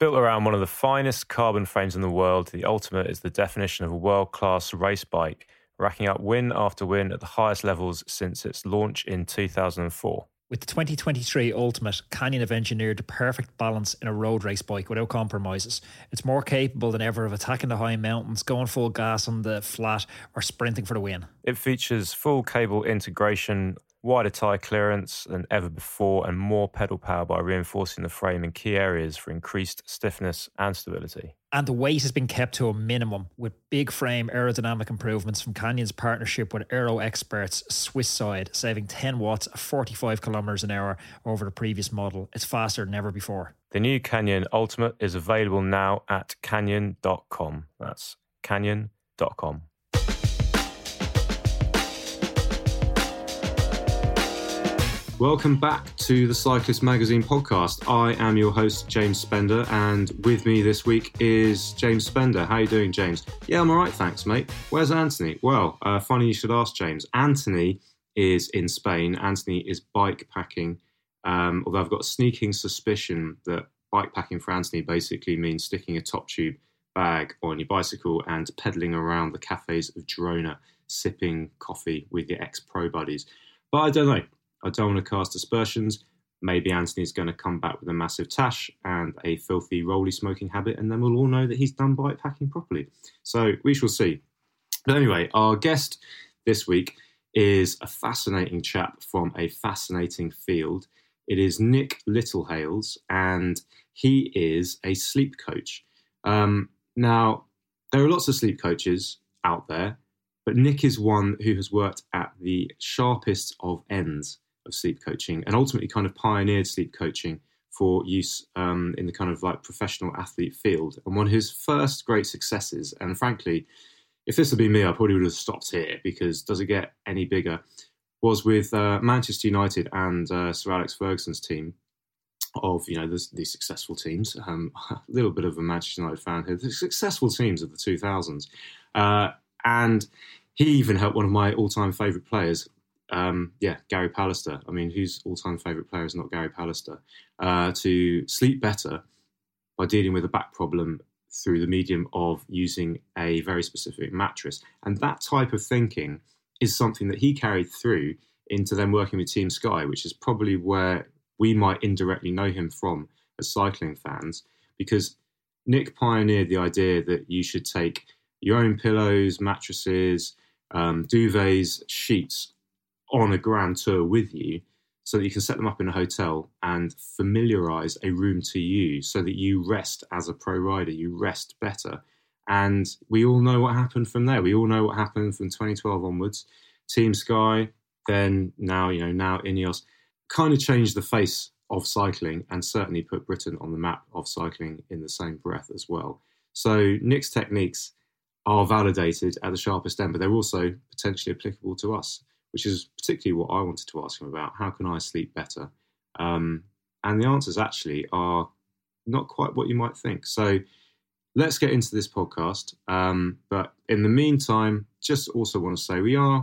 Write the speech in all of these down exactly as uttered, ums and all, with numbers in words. Built around one of the finest carbon frames in the world, the Ultimate is the definition of a world-class race bike, racking up win after win at the highest levels since its launch in two thousand four. With the twenty twenty-three Ultimate, Canyon have engineered the perfect balance in a road race bike without compromises. It's more capable than ever of attacking the high mountains, going full gas on the flat, or sprinting for the win. It features full cable integration, wider tyre clearance than ever before, and more pedal power by reinforcing the frame in key areas for increased stiffness and stability. And the weight has been kept to a minimum with big frame aerodynamic improvements from Canyon's partnership with aero experts Swiss Side, saving ten watts at forty-five kilometers an hour over the previous model. It's faster than ever before. The new Canyon Ultimate is available now at canyon dot com. That's canyon dot com. Welcome back to the Cyclist Magazine podcast. I am your host, James Spender, and with me this week is James Spender. How are you doing, James? Yeah, I'm all right, thanks, mate. Where's Anthony? Well, uh, funny you should ask, James. Anthony is in Spain. Anthony is bike packing, um, although I've got a sneaking suspicion that bike packing for Anthony basically means sticking a top tube bag on your bicycle and pedalling around the cafes of Girona, sipping coffee with your ex-pro buddies. But I don't know. I don't want to cast aspersions. Maybe Anthony's going to come back with a massive tash and a filthy rolly smoking habit, and then we'll all know that he's done bike packing properly. So we shall see. But anyway, our guest this week is a fascinating chap from a fascinating field. It is Nick Littlehales, and he is a sleep coach. Um, now, there are lots of sleep coaches out there, but Nick is one who has worked at the sharpest of ends of sleep coaching and ultimately kind of pioneered sleep coaching for use um, in the kind of like professional athlete field. And one of his first great successes, and frankly, if this had been me, I probably would have stopped here because does it get any bigger, was with uh, Manchester United and uh, Sir Alex Ferguson's team of, you know, the, the successful teams. Um, a little bit of a Manchester United fan here. The successful teams of the two thousands. Uh, and he even helped one of my all-time favourite players, Um, yeah, Gary Pallister. I mean, whose all-time favourite player is not Gary Pallister? Uh, to sleep better by dealing with a back problem through the medium of using a very specific mattress. And that type of thinking is something that he carried through into then working with Team Sky, which is probably where we might indirectly know him from as cycling fans, because Nick pioneered the idea that you should take your own pillows, mattresses, um, duvets, sheets on a grand tour with you so that you can set them up in a hotel and familiarise a room to you so that you rest as a pro rider, you rest better. And we all know what happened from there. We all know what happened from twenty twelve onwards. Team Sky, then now, you know, now Ineos, kind of changed the face of cycling and certainly put Britain on the map of cycling in the same breath as well. So Nick's techniques are validated at the sharpest end, but they're also potentially applicable to us, which is particularly what I wanted to ask him about. How can I sleep better? Um, and the answers actually are not quite what you might think. So let's get into this podcast. Um, but in the meantime, just also want to say we are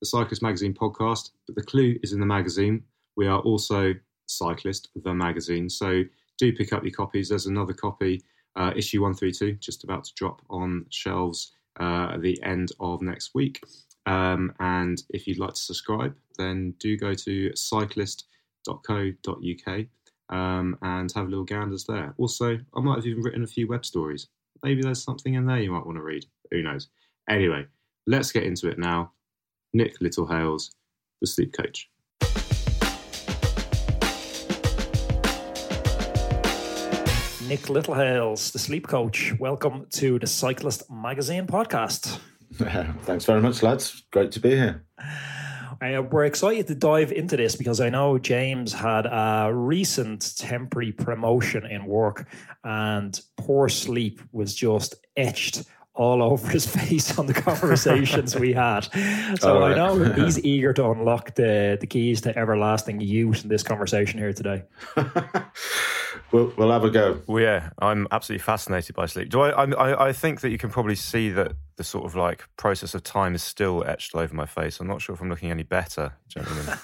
the Cyclist Magazine podcast, but the clue is in the magazine. We are also Cyclist, the magazine. So do pick up your copies. There's another copy, uh, issue one thirty-two, just about to drop on shelves uh, at the end of next week. Um, and if you'd like to subscribe, then do go to cyclist dot co dot uk um, and have a little ganders there. Also, I might have even written a few web stories. Maybe there's something in there you might want to read. Who knows? Anyway, let's get into it now. Nick Littlehales, the sleep coach. Nick Littlehales, the sleep coach. Welcome to the Cyclist Magazine podcast. Yeah, thanks very much, lads. Great to be here. Uh, we're excited to dive into this because I know James had a recent temporary promotion in work and poor sleep was just etched all over his face on the conversations we had. So right. I know he's eager to unlock the, the keys to everlasting youth in this conversation here today. we'll, we'll have a go. Well, yeah, I'm absolutely fascinated by sleep. Do I, I? I think that you can probably see that the sort of like process of time is still etched over my face. I'm not sure if I'm looking any better, gentlemen.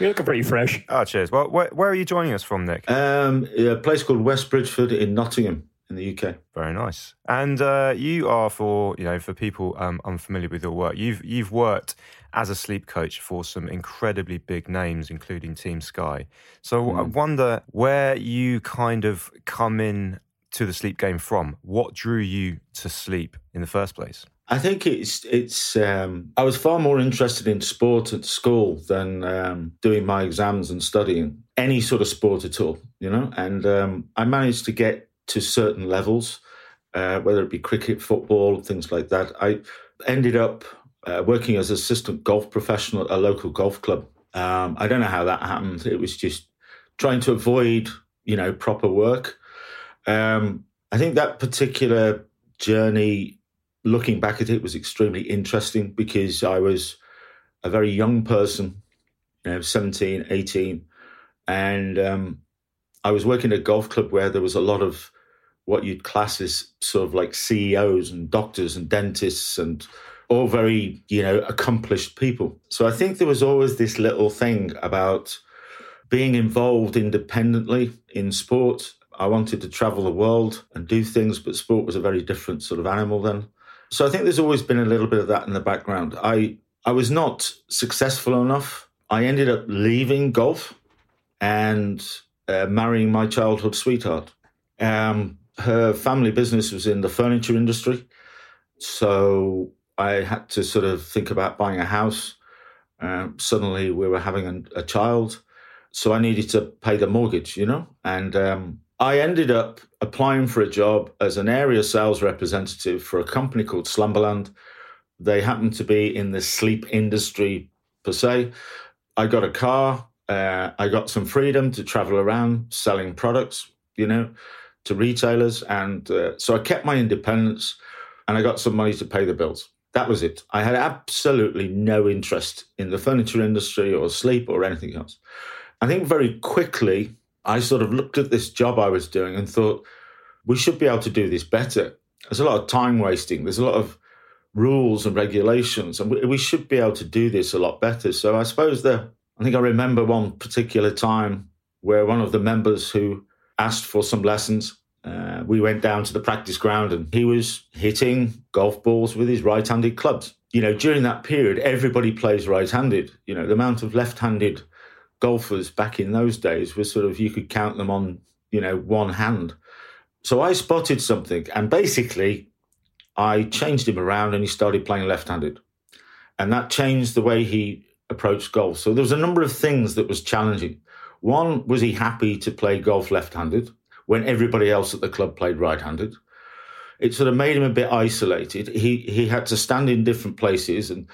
You're looking pretty fresh. Oh, cheers. Well, where, where are you joining us from, Nick? Um, a place called West Bridgeford in Nottingham. In the U K. Very nice. And uh, you are, for you know, for people um, unfamiliar with your work, you've you've worked as a sleep coach for some incredibly big names, including Team Sky. So mm. I wonder where you kind of come in to the sleep game from. What drew you to sleep in the first place? I think it's it's. Um, I was far more interested in sport at school than um, doing my exams and studying any sort of sport at all. You know, and um, I managed to get to certain levels, uh, whether it be cricket, football, things like that. I ended up uh, working as assistant golf professional at a local golf club. Um, I don't know how that happened. It was just trying to avoid, you know, proper work. Um, I think that particular journey, looking back at it, was extremely interesting because I was a very young person, you know, seventeen, eighteen, and um, I was working at a golf club where there was a lot of what you'd class as sort of like C E Os and doctors and dentists and all very, you know, accomplished people. So I think there was always this little thing about being involved independently in sport. I wanted to travel the world and do things, but sport was a very different sort of animal then. So I think there's always been a little bit of that in the background. I, I was not successful enough. I ended up leaving golf and uh, marrying my childhood sweetheart. Um, her family business was in the furniture industry, so I had to sort of think about buying a house. Uh, suddenly we were having a, a child, so I needed to pay the mortgage, you know? And um, I ended up applying for a job as an area sales representative for a company called Slumberland. They happened to be in the sleep industry per se. I got a car. Uh, I got some freedom to travel around selling products, you know, to retailers. And uh, so I kept my independence and I got some money to pay the bills. That was it. I had absolutely no interest in the furniture industry or sleep or anything else. I think very quickly, I sort of looked at this job I was doing and thought, we should be able to do this better. There's a lot of time wasting. There's a lot of rules and regulations, and we should be able to do this a lot better. So I suppose the I think I remember one particular time where one of the members who asked for some lessons, uh, we went down to the practice ground and he was hitting golf balls with his right-handed clubs. You know, during that period, everybody plays right-handed. You know, the amount of left-handed golfers back in those days was sort of, you could count them on, you know, one hand. So I spotted something and basically I changed him around and he started playing left-handed. And that changed the way he approached golf. So there was a number of things that was challenging. One, was he happy to play golf left-handed when everybody else at the club played right-handed? It sort of made him a bit isolated. He he had to stand in different places, and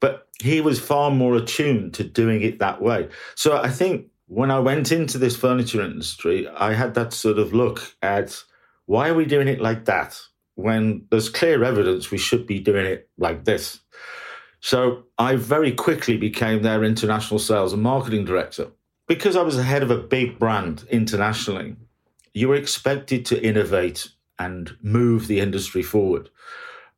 but he was far more attuned to doing it that way. So I think when I went into this furniture industry, I had that sort of look at, why are we doing it like that when there's clear evidence we should be doing it like this? So I very quickly became their international sales and marketing director. Because I was the head of a big brand internationally, you were expected to innovate and move the industry forward.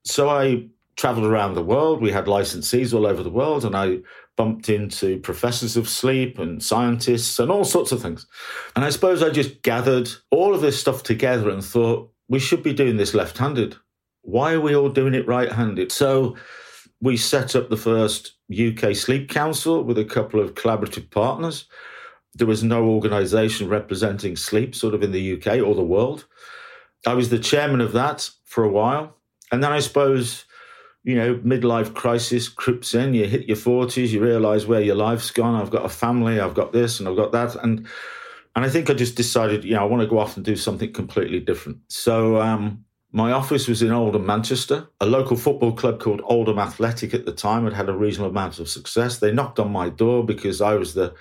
So I traveled around the world. We had licensees all over the world, and I bumped into professors of sleep and scientists and all sorts of things. And I suppose I just gathered all of this stuff together and thought, we should be doing this left-handed. Why are we all doing it right-handed? So we set up the first U K Sleep Council with a couple of collaborative partners. There was no organisation representing sleep sort of in the U K or the world. I was the chairman of that for a while. And then I suppose, you know, midlife crisis creeps in. You hit your forties, you realise where your life's gone. I've got a family, I've got this and I've got that. And and I think I just decided, you know, I want to go off and do something completely different. So um my office was in Oldham, Manchester. A local football club called Oldham Athletic at the time had had a reasonable amount of success. They knocked on my door because I was the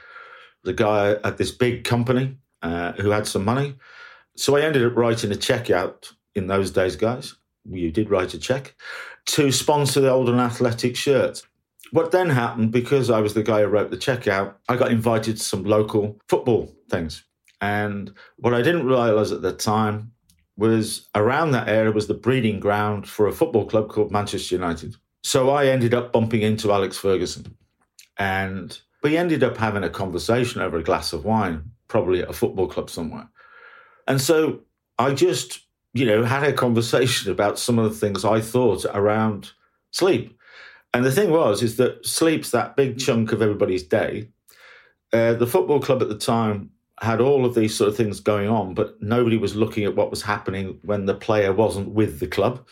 the guy at this big company uh, who had some money. So I ended up writing a check out in those days, guys, you did write a cheque, to sponsor the Oldham Athletic shirt. What then happened, because I was the guy who wrote the cheque out, I got invited to some local football things. And what I didn't realise at the time was around that area was the breeding ground for a football club called Manchester United. So I ended up bumping into Alex Ferguson. And we ended up having a conversation over a glass of wine, probably at a football club somewhere. And so I just, you know, had a conversation about some of the things I thought around sleep. And the thing was, is that sleep's that big chunk of everybody's day. Uh, the football club at the time had all of these sort of things going on, but nobody was looking at what was happening when the player wasn't with the club.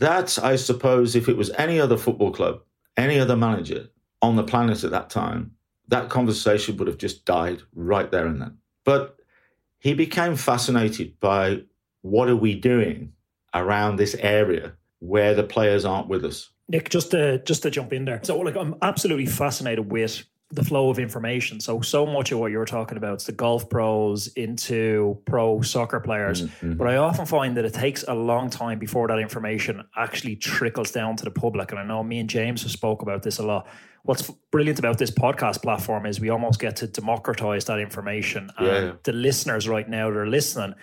That, I suppose, if it was any other football club, any other manager on the planet at that time, that conversation would have just died right there and then. But he became fascinated by what are we doing around this area where the players aren't with us. Nick, just to, just to jump in there. So, like, I'm absolutely fascinated with the flow of information. So, so much of what you're talking about is the golf pros into pro soccer players. Mm-hmm. But I often find that it takes a long time before that information actually trickles down to the public. And I know me and James have spoke about this a lot. What's brilliant about this podcast platform is we almost get to democratize that information. And yeah. the listeners right now that are listening,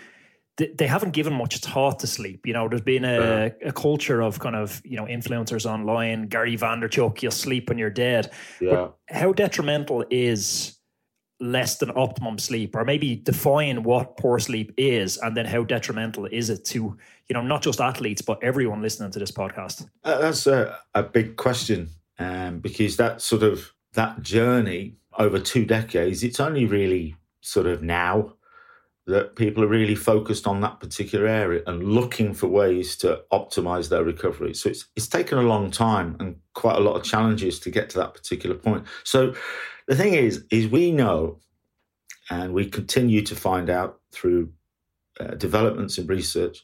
they haven't given much thought to sleep. You know, there's been a, yeah. a culture of kind of, you know, influencers online, Gary Vanderchuk, you'll sleep when you're dead. Yeah. But how detrimental is less than optimum sleep? Or maybe define what poor sleep is, and then how detrimental is it to, you know, not just athletes, but everyone listening to this podcast? Uh, that's a, a big question, um, because that sort of, that journey over two decades, it's only really sort of now that people are really focused on that particular area and looking for ways to optimise their recovery. So it's it's taken a long time and quite a lot of challenges to get to that particular point. So the thing is, is we know, and we continue to find out through uh, developments in research,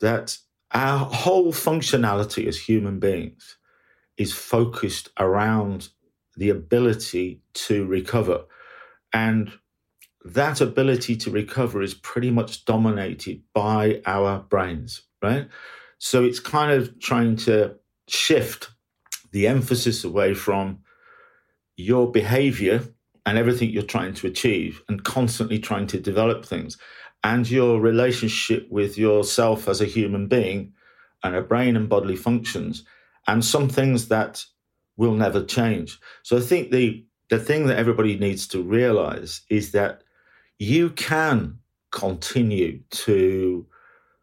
that our whole functionality as human beings is focused around the ability to recover. And that ability to recover is pretty much dominated by our brains, right? So it's kind of trying to shift the emphasis away from your behavior and everything you're trying to achieve and constantly trying to develop things and your relationship with yourself as a human being and a brain and bodily functions and some things that will never change. So I think the the thing that everybody needs to realize is that you can continue to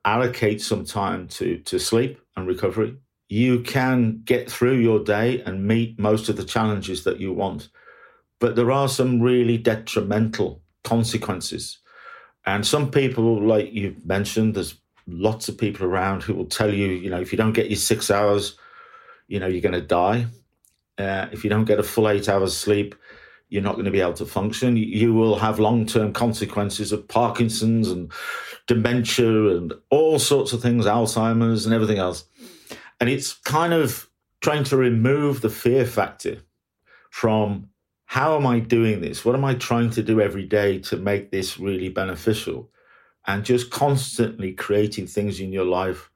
allocate some time to, to sleep and recovery. You can get through your day and meet most of the challenges that you want. But there are some really detrimental consequences. And some people, like you've mentioned, there's lots of people around who will tell you, you know, if you don't get your six hours, you know, you're going to die. Uh, if you don't get a full eight hours sleep, you're not going to be able to function. You will have long-term consequences of Parkinson's and dementia and all sorts of things, Alzheimer's and everything else. And it's kind of trying to remove the fear factor from how am I doing this? What am I trying to do every day to make this really beneficial? And just constantly creating things in your life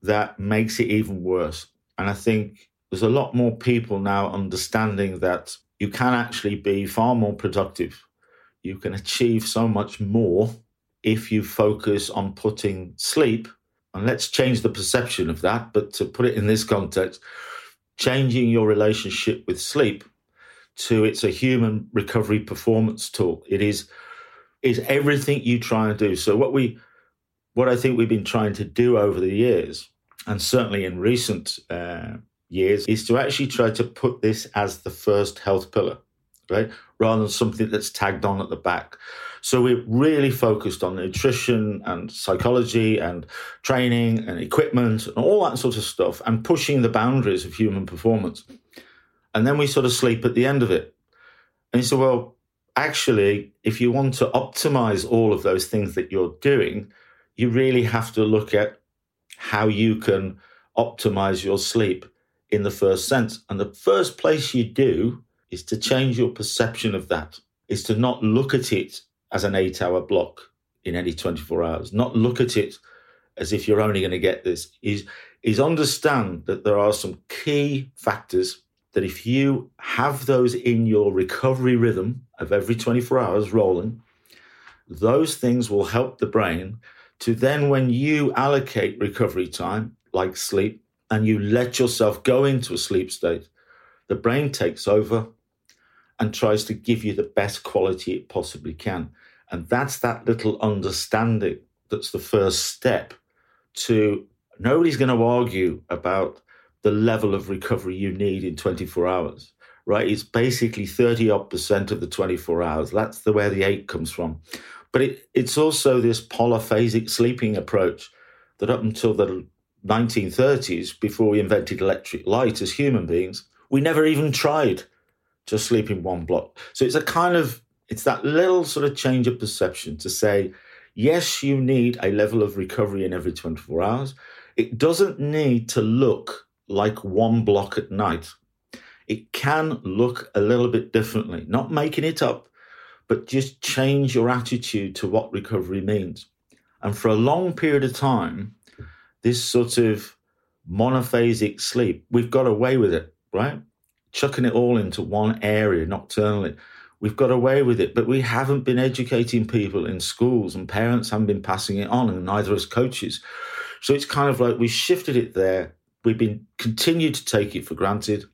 that makes it even worse. And I think there's a lot more people now understanding that you can actually be far more productive. You can achieve so much more if you focus on putting sleep, and let's change the perception of that, but to put it in this context, changing your relationship with sleep to it's a human recovery performance tool. It is, is everything you try and do. So what we, what I think we've been trying to do over the years, and certainly in recent uh, years, is to actually try to put this as the first health pillar, right? Rather than something that's tagged on at the back. So we're really focused on nutrition and psychology and training and equipment and all that sort of stuff and pushing the boundaries of human performance. And then we sort of sleep at the end of it. And you say, well, actually, if you want to optimize all of those things that you're doing, you really have to look at how you can optimize your sleep in the first sense. And the first place you do is to change your perception of that, is to not look at it as an eight-hour block in any twenty-four hours, not look at it as if you're only going to get this, is, is understand that there are some key factors that if you have those in your recovery rhythm of every twenty-four hours rolling, those things will help the brain to then, when you allocate recovery time, like sleep, and you let yourself go into a sleep state, the brain takes over and tries to give you the best quality it possibly can. And that's that little understanding that's the first step to, nobody's going to argue about the level of recovery you need in twenty-four hours, right? It's basically thirty odd percent of the twenty-four hours. That's the where the eight comes from. But it, it's also this polyphasic sleeping approach that up until the nineteen thirties, before we invented electric light as human beings, we never even tried to sleep in one block. So it's a kind of, it's that little sort of change of perception to say, yes, you need a level of recovery in every twenty-four hours. It doesn't need to look like one block at night. It can look a little bit differently, not making it up, but just change your attitude to what recovery means. And for a long period of time, this sort of monophasic sleep, we've got away with it, right? Chucking it all into one area nocturnally. We've got away with it, but we haven't been educating people in schools and parents haven't been passing it on, and neither as coaches. So it's kind of like we shifted it there. We've been continued to take it for granted.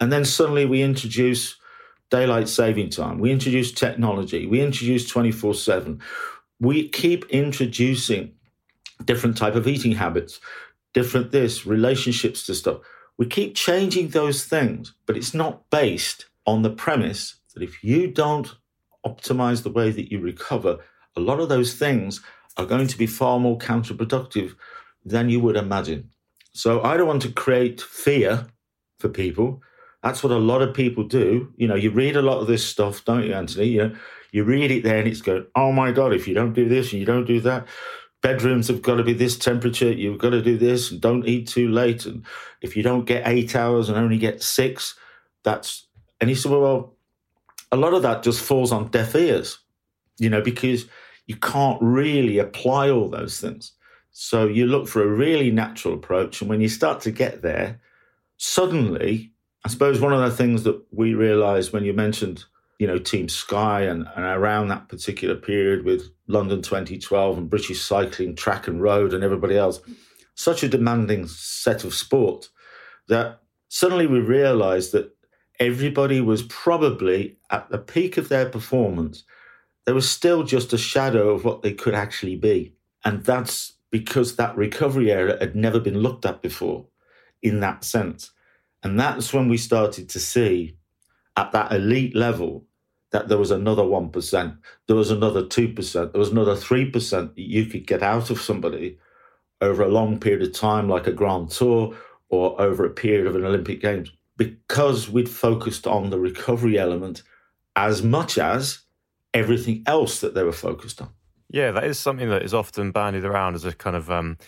And then suddenly we introduce daylight saving time. We introduce technology. We introduce twenty-four seven. We keep introducing different type of eating habits, different this, relationships to stuff. We keep changing those things, but it's not based on the premise that if you don't optimize the way that you recover, a lot of those things are going to be far more counterproductive than you would imagine. So I don't want to create fear for people. That's what a lot of people do. You know, you read a lot of this stuff, don't you, Anthony? You know, you read it there and it's going, oh my God, if you don't do this and you don't do that, bedrooms have got to be this temperature, you've got to do this, and don't eat too late. And if you don't get eight hours and only get six, that's... And he said, well, a lot of that just falls on deaf ears, you know, because you can't really apply all those things. So you look for a really natural approach. And when you start to get there, suddenly, I suppose one of the things that we realised when you mentioned, you know, Team Sky and, and around that particular period with London twenty twelve and British cycling, track and road and everybody else, such a demanding set of sport that suddenly we realised that everybody was probably at the peak of their performance. There was still just a shadow of what they could actually be. And that's because that recovery area had never been looked at before in that sense. And that's when we started to see at that elite level that there was another one percent, there was another two percent, there was another three percent that you could get out of somebody over a long period of time, like a Grand Tour or over a period of an Olympic Games, because we'd focused on the recovery element as much as everything else that they were focused on. Yeah, that is something that is often bandied around as a kind of... Um...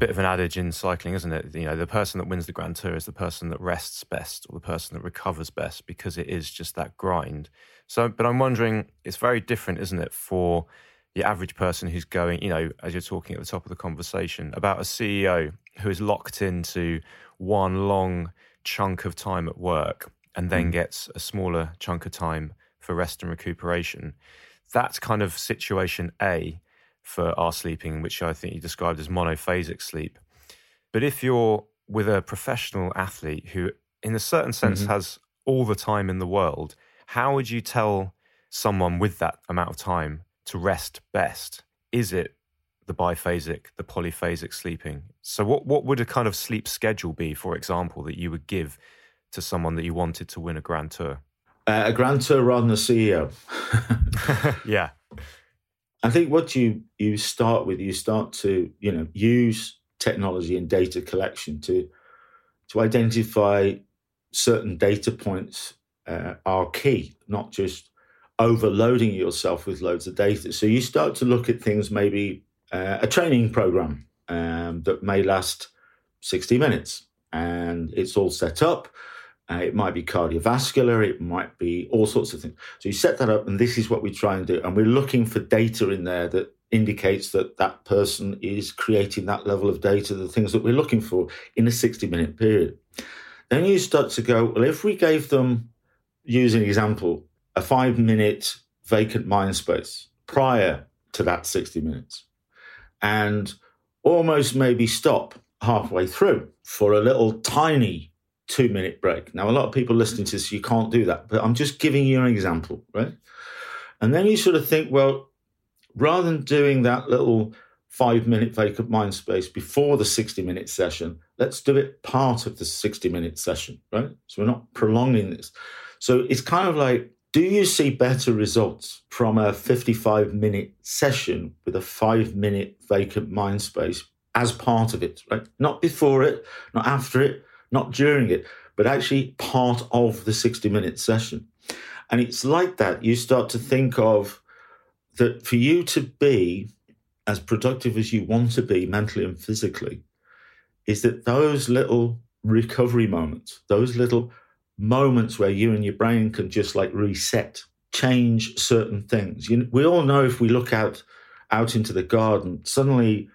bit of an adage in cycling, isn't it? You know, the person that wins the Grand Tour is the person that rests best or the person that recovers best, because it is just that grind. So, but I'm wondering, it's very different, isn't it, for the average person who's going, you know, as you're talking at the top of the conversation, about a C E O who is locked into one long chunk of time at work and then mm. gets a smaller chunk of time for rest and recuperation. That's kind of situation A for our sleeping, which I think you described as monophasic sleep. But if you're with a professional athlete who, in a certain sense, mm-hmm. has all the time in the world, how would you tell someone with that amount of time to rest best? Is it the biphasic, the polyphasic sleeping? So what, what would a kind of sleep schedule be, for example, that you would give to someone that you wanted to win a Grand Tour? Uh, a Grand Tour rather than a C E O. Yeah. I think what you, you start with, you start to, you know, use technology and data collection to to identify certain data points uh, are key, not just overloading yourself with loads of data. So you start to look at things, maybe uh, a training program um, that may last sixty minutes and it's all set up. Uh, it might be cardiovascular, it might be all sorts of things. So you set that up and this is what we try and do. And we're looking for data in there that indicates that that person is creating that level of data, the things that we're looking for in a sixty-minute period. Then you start to go, well, if we gave them, use an example, a five-minute vacant mind space prior to that sixty minutes and almost maybe stop halfway through for a little tiny two-minute break. Now, a lot of people listening to this, you can't do that, but I'm just giving you an example, right? And then you sort of think, well, rather than doing that little five-minute vacant mind space before the sixty-minute session, let's do it part of the sixty-minute session, right? So we're not prolonging this. So it's kind of like, do you see better results from a fifty-five-minute session with a five-minute vacant mind space as part of it, right? Not before it, not after it, not during it, but actually part of the sixty-minute session. And it's like that. You start to think of that for you to be as productive as you want to be mentally and physically, is that those little recovery moments, those little moments where you and your brain can just like reset, change certain things. You know, we all know if we look out, out into the garden, suddenly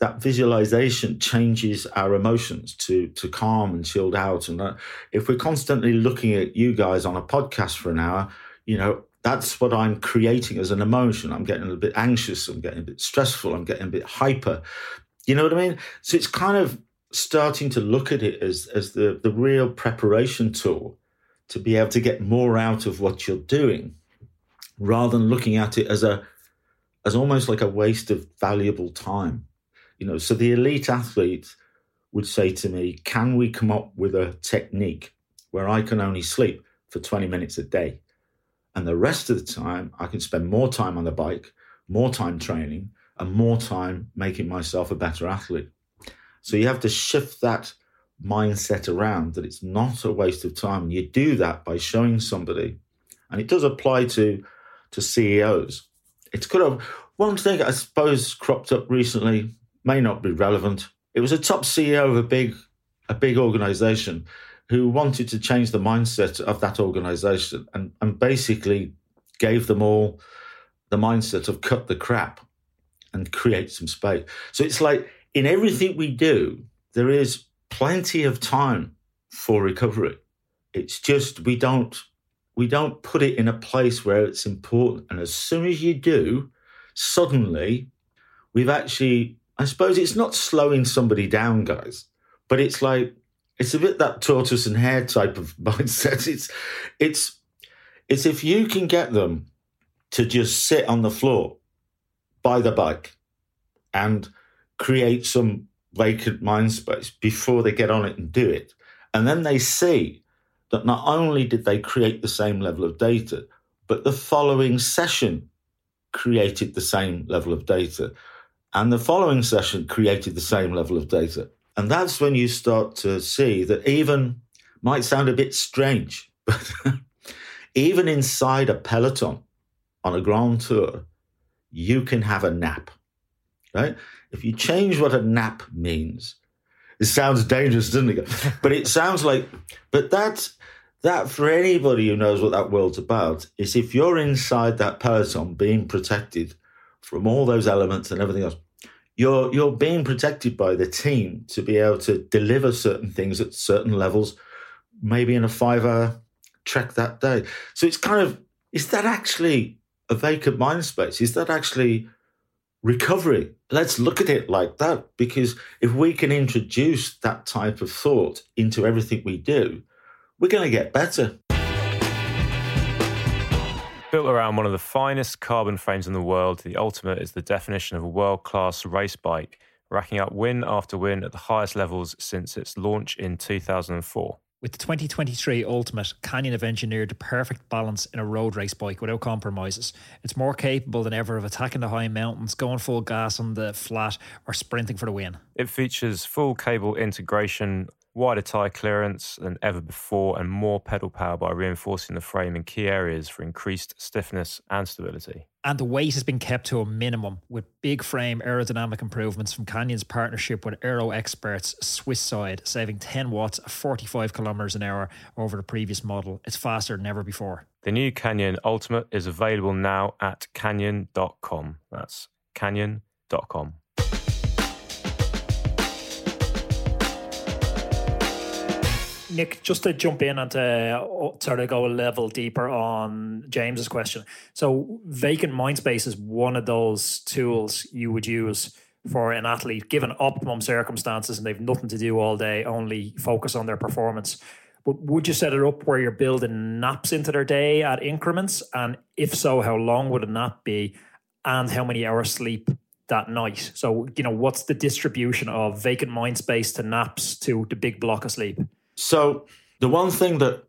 that visualization changes our emotions to, to calm and chilled out. And uh, if we're constantly looking at you guys on a podcast for an hour, you know, that's what I'm creating as an emotion. I'm getting a bit anxious. I'm getting a bit stressful. I'm getting a bit hyper. You know what I mean? So it's kind of starting to look at it as, as the, the real preparation tool to be able to get more out of what you're doing rather than looking at it as a as almost like a waste of valuable time. You know, so the elite athlete would say to me, can we come up with a technique where I can only sleep for twenty minutes a day? And the rest of the time, I can spend more time on the bike, more time training, and more time making myself a better athlete. So you have to shift that mindset around, that it's not a waste of time. And you do that by showing somebody. And it does apply to, to C E Os. It's kind of one thing I suppose cropped up recently, may not be relevant. It was a top C E O of a big, a big organization who wanted to change the mindset of that organisation and, and basically gave them all the mindset of cut the crap and create some space. So it's like in everything we do, there is plenty of time for recovery. It's just we don't we don't put it in a place where it's important. And as soon as you do, suddenly we've actually, I suppose it's not slowing somebody down, guys, but it's like, it's a bit that tortoise and hare type of mindset. It's, it's, it's if you can get them to just sit on the floor by the bike and create some vacant mind space before they get on it and do it. And then they see that not only did they create the same level of data, but the following session created the same level of data. And the following session created the same level of data. And that's when you start to see that even, might sound a bit strange, but even inside a peloton on a Grand Tour, you can have a nap, right? If you change what a nap means, it sounds dangerous, doesn't it? But it sounds like, but that's, that for anybody who knows what that world's about, is if you're inside that peloton being protected from all those elements and everything else, You're you're being protected by the team to be able to deliver certain things at certain levels, maybe in a five-hour trek that day. So it's kind of, is that actually a vacant mind space? Is that actually recovery? Let's look at it like that, because if we can introduce that type of thought into everything we do, we're going to get better. Built around one of the finest carbon frames in the world, the Ultimate is the definition of a world-class race bike, racking up win after win at the highest levels since its launch in two thousand four. With the twenty twenty-three Ultimate, Canyon have engineered the perfect balance in a road race bike without compromises. It's more capable than ever of attacking the high mountains, going full gas on the flat, or sprinting for the win. It features full cable integration, wider tyre clearance than ever before, and more pedal power by reinforcing the frame in key areas for increased stiffness and stability. And the weight has been kept to a minimum with big frame aerodynamic improvements from Canyon's partnership with aero experts Swiss Side, saving ten watts at forty-five kilometers an hour over the previous model. It's faster than ever before. The new Canyon Ultimate is available now at canyon dot com. That's canyon dot com. Nick, just to jump in and to sort of go a level deeper on James's question. So vacant mind space is one of those tools you would use for an athlete given optimum circumstances and they've nothing to do all day, only focus on their performance. But would you set it up where you're building naps into their day at increments? And if so, how long would a nap be and how many hours sleep that night? So, you know, what's the distribution of vacant mind space to naps to the big block of sleep? So the one thing that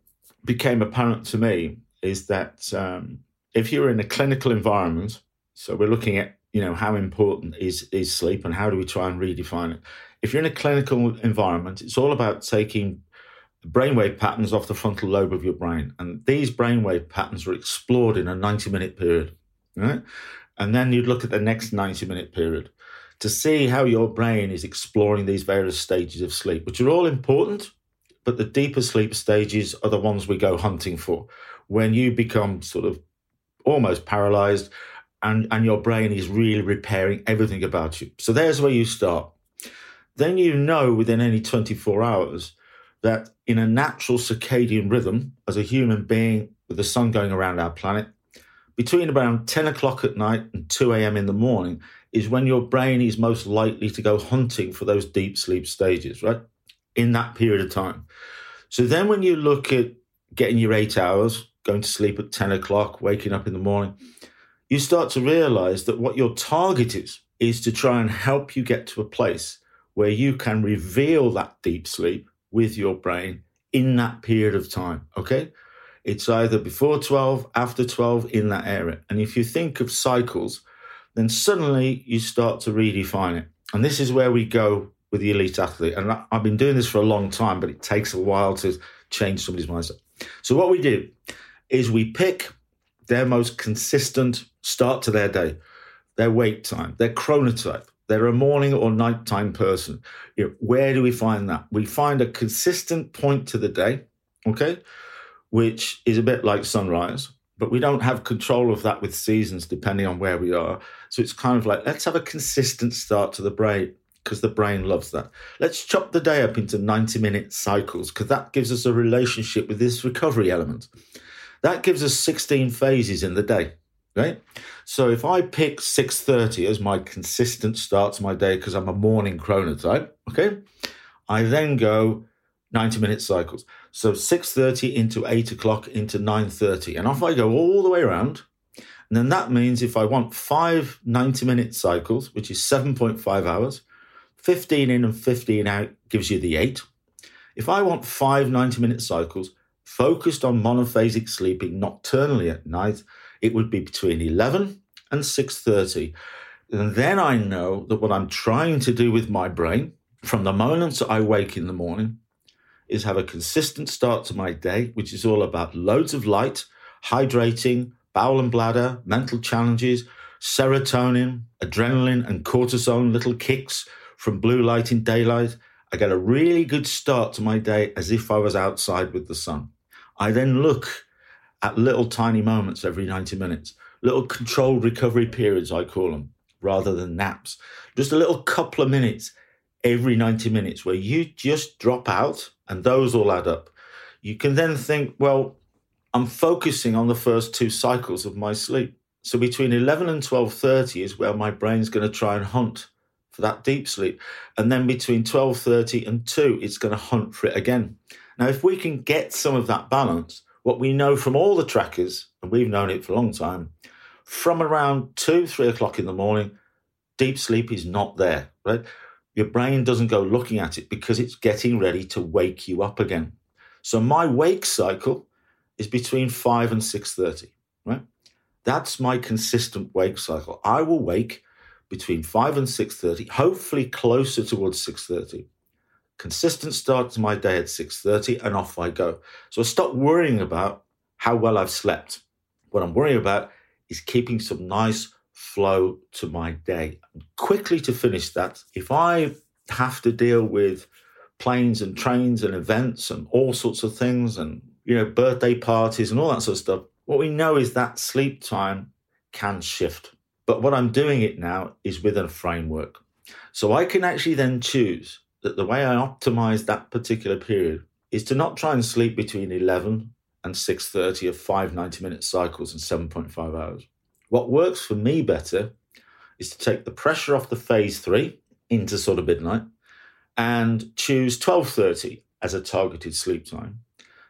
became apparent to me is that um, if you're in a clinical environment, so we're looking at, you know, how important is, is sleep and how do we try and redefine it? If you're in a clinical environment, it's all about taking brainwave patterns off the frontal lobe of your brain. And these brainwave patterns are explored in a ninety-minute period, right? And then you'd look at the next ninety-minute period to see how your brain is exploring these various stages of sleep, which are all important, but the deeper sleep stages are the ones we go hunting for. When you become sort of almost paralyzed and, and your brain is really repairing everything about you. So there's where you start. Then you know within any twenty-four hours that in a natural circadian rhythm, as a human being with the sun going around our planet, between around ten o'clock at night and two a.m. in the morning is when your brain is most likely to go hunting for those deep sleep stages, right? In that period of time. So then when you look at getting your eight hours, going to sleep at ten o'clock, waking up in the morning, you start to realize that what your target is, is to try and help you get to a place where you can reveal that deep sleep with your brain in that period of time, okay? It's either before twelve, after twelve, in that area. And if you think of cycles, then suddenly you start to redefine it. And this is where we go with the elite athlete. And I've been doing this for a long time, but it takes a while to change somebody's mindset. So what we do is we pick their most consistent start to their day, their wake time, their chronotype. They're a morning or nighttime person. You know, where do we find that? We find a consistent point to the day, okay, which is a bit like sunrise, but we don't have control of that with seasons depending on where we are. So it's kind of like, let's have a consistent start to the brain because the brain loves that. Let's chop the day up into ninety-minute cycles because that gives us a relationship with this recovery element. That gives us sixteen phases in the day. Right? So if I pick six thirty as my consistent start to my day because I'm a morning chronotype, okay, I then go ninety-minute cycles. So six thirty into eight o'clock into nine thirty. And off I go all the way around. And then that means if I want five ninety-minute cycles, which is seven point five hours, fifteen in and fifteen out gives you the eight. If I want five ninety-minute cycles focused on monophasic sleeping nocturnally at night, it would be between eleven and six thirty. And then I know that what I'm trying to do with my brain from the moment that I wake in the morning is have a consistent start to my day, which is all about loads of light, hydrating, bowel and bladder, mental challenges, serotonin, adrenaline and cortisone, little kicks from blue light in daylight. I get a really good start to my day as if I was outside with the sun. I then look at little tiny moments every ninety minutes, little controlled recovery periods, I call them, rather than naps. Just a little couple of minutes every ninety minutes where you just drop out and those all add up. You can then think, well, I'm focusing on the first two cycles of my sleep. So between eleven and twelve thirty is where my brain's going to try and hunt for that deep sleep. And then between twelve thirty and two, it's going to hunt for it again. Now, if we can get some of that balance, what we know from all the trackers, and we've known it for a long time, from around two, three o'clock in the morning, deep sleep is not there, right? Your brain doesn't go looking at it because it's getting ready to wake you up again. So my wake cycle is between five and six thirty, right? That's my consistent wake cycle. I will wake between five and six thirty, hopefully closer towards six thirty. Consistent start to my day at six thirty and off I go. So I stop worrying about how well I've slept. What I'm worrying about is keeping some nice flow to my day. And quickly to finish that, if I have to deal with planes and trains and events and all sorts of things and, you know, birthday parties and all that sort of stuff, what we know is that sleep time can shift. But what I'm doing it now is within a framework. So I can actually then choose that the way I optimise that particular period is to not try and sleep between eleven and six thirty of five ninety-minute cycles and seven point five hours. What works for me better is to take the pressure off the phase three into sort of midnight and choose twelve thirty as a targeted sleep time.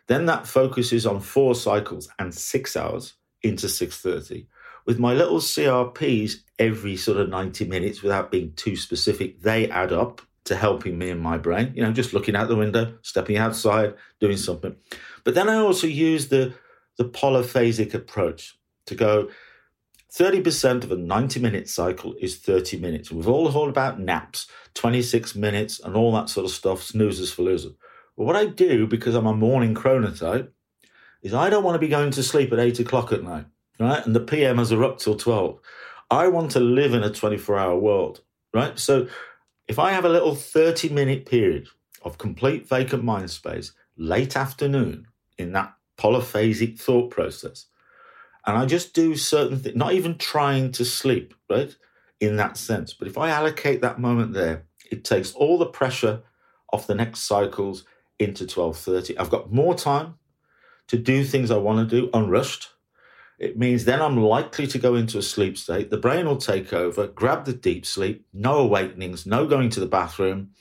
Then that focuses on four cycles and six hours into six thirty. With my little C R Ps every sort of ninety minutes, without being too specific, they add up to helping me and my brain. You know, just looking out the window, stepping outside, doing something. But then I also use the, the polyphasic approach to go thirty percent of a ninety-minute cycle is thirty minutes. We've all heard about naps, twenty-six minutes and all that sort of stuff, snoozers for losers. But what I do, because I'm a morning chronotype, is I don't want to be going to sleep at eight o'clock at night, right? And the P Mers are up till twelve. I want to live in a twenty-four hour world, right? So if I have a little thirty-minute period of complete vacant mind space, late afternoon, in that polyphasic thought process, and I just do certain things, not even trying to sleep, right, in that sense. But if I allocate that moment there, it takes all the pressure off the next cycles into twelve thirty. I've got more time to do things I want to do, unrushed. It means then I'm likely to go into a sleep state. The brain will take over, grab the deep sleep, no awakenings, no going to the bathroom,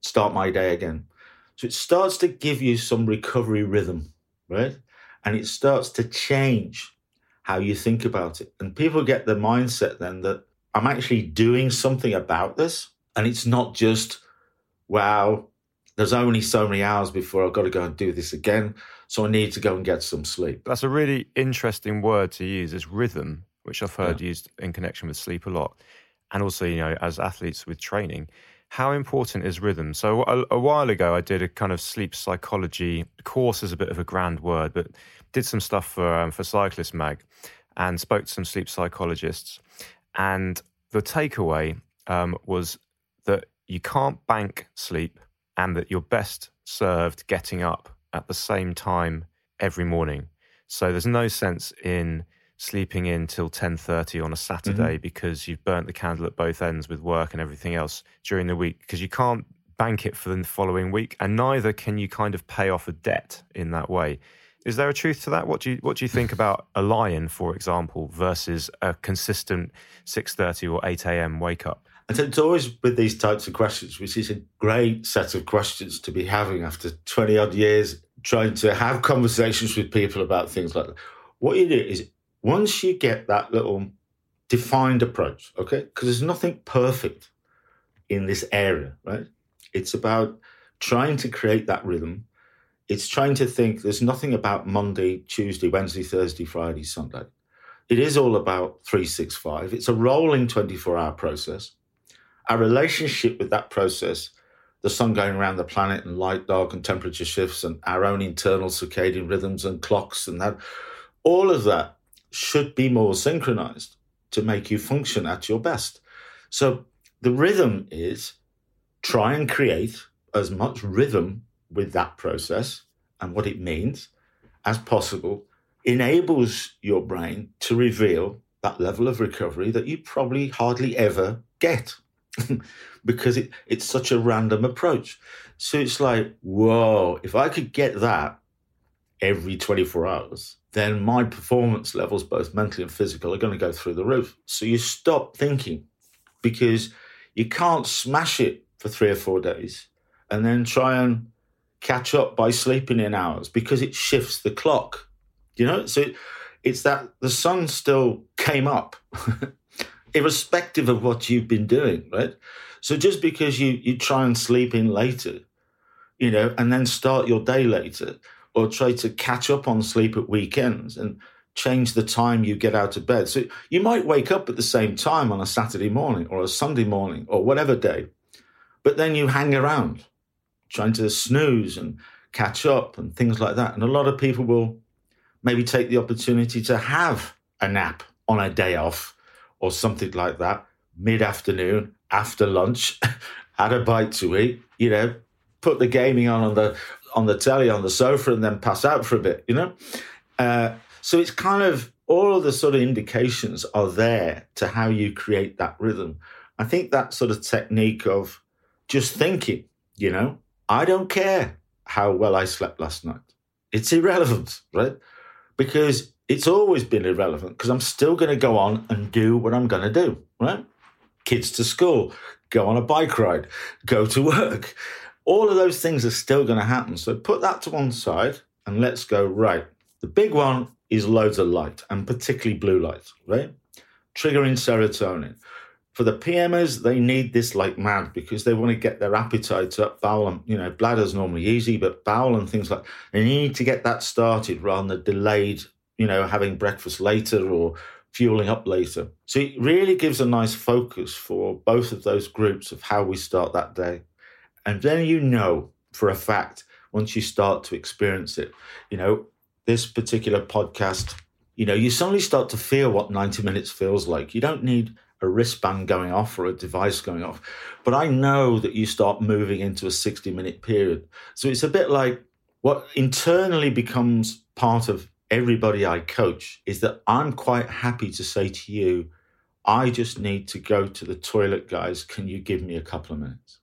start my day again. So it starts to give you some recovery rhythm, right? And it starts to change how you think about it. And people get the mindset then that I'm actually doing something about this. And it's not just, wow, there's only so many hours before I've got to go and do this again, so I need to go and get some sleep. That's a really interesting word to use, is rhythm, which I've heard yeah. used in connection with sleep a lot. And also, you know, as athletes with training, how important is rhythm? So a, a while ago, I did a kind of sleep psychology course, is a bit of a grand word, but did some stuff for, um, for Cyclist Mag and spoke to some sleep psychologists. And the takeaway um, was that you can't bank sleep and that you're best served getting up at the same time every morning. So there's no sense in sleeping in till ten thirty on a Saturday mm-hmm. because you've burnt the candle at both ends with work and everything else during the week, because you can't bank it for the following week, and neither can you kind of pay off a debt in that way. Is there a truth to that? What do you what do you think about a lion, for example, versus a consistent six thirty or eight a.m. wake up? And so it's always with these types of questions, which is a great set of questions to be having after twenty odd years, trying to have conversations with people about things like that. What you do is, once you get that little defined approach, okay, because there's nothing perfect in this area, right? It's about trying to create that rhythm. It's trying to think there's nothing about Monday, Tuesday, Wednesday, Thursday, Friday, Sunday. It is all about three sixty-five. It's a rolling twenty-four hour process. Our relationship with that process, the sun going around the planet and light, dark and temperature shifts and our own internal circadian rhythms and clocks and that, all of that should be more synchronized to make you function at your best. So the rhythm is try and create as much rhythm with that process and what it means as possible, enables your brain to reveal that level of recovery that you probably hardly ever get because it, it's such a random approach. So it's like, whoa, if I could get that every twenty-four hours, then my performance levels, both mentally and physical, are going to go through the roof. So you stop thinking, because you can't smash it for three or four days and then try and catch up by sleeping in hours, because it shifts the clock, you know? So it, it's that the sun still came up, irrespective of what you've been doing, right? So just because you, you try and sleep in later, you know, and then start your day later, or try to catch up on sleep at weekends and change the time you get out of bed. So you might wake up at the same time on a Saturday morning or a Sunday morning or whatever day, but then you hang around trying to snooze and catch up and things like that. And a lot of people will maybe take the opportunity to have a nap on a day off or something like that, mid-afternoon, after lunch, had a bite to eat, you know, put the gaming on on the on the telly, on the sofa, and then pass out for a bit, you know? Uh, so it's kind of all of the sort of indications are there to how you create that rhythm. I think that sort of technique of just thinking, you know, I don't care how well I slept last night. It's irrelevant, right? Because it's always been irrelevant because I'm still going to go on and do what I'm going to do, right? Kids to school, go on a bike ride, go to work. All of those things are still going to happen. So put that to one side and let's go, right. The big one is loads of light and particularly blue light, right? Triggering serotonin. For the P Mers, they need this like mad because they want to get their appetites up, bowel and, you know, bladder's normally easy, but bowel and things like that. They need to get that started rather than delayed, you know, having breakfast later or fueling up later. So it really gives a nice focus for both of those groups of how we start that day. And then you know for a fact, once you start to experience it, you know, this particular podcast, you know, you suddenly start to feel what ninety minutes feels like. You don't need a wristband going off or a device going off. But I know that you start moving into a sixty-minute period. So it's a bit like what internally becomes part of everybody I coach is that I'm quite happy to say to you, I just need to go to the toilet, guys. Can you give me a couple of minutes?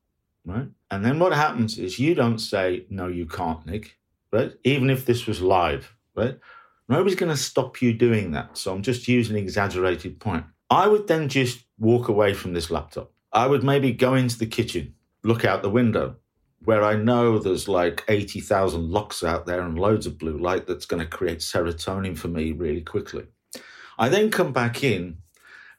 Right? And then what happens is you don't say, no, you can't, Nick. Right? Even if this was live, right? Nobody's going to stop you doing that. So I'm just using an exaggerated point. I would then just walk away from this laptop. I would maybe go into the kitchen, look out the window, where I know there's like eighty thousand locks out there and loads of blue light that's going to create serotonin for me really quickly. I then come back in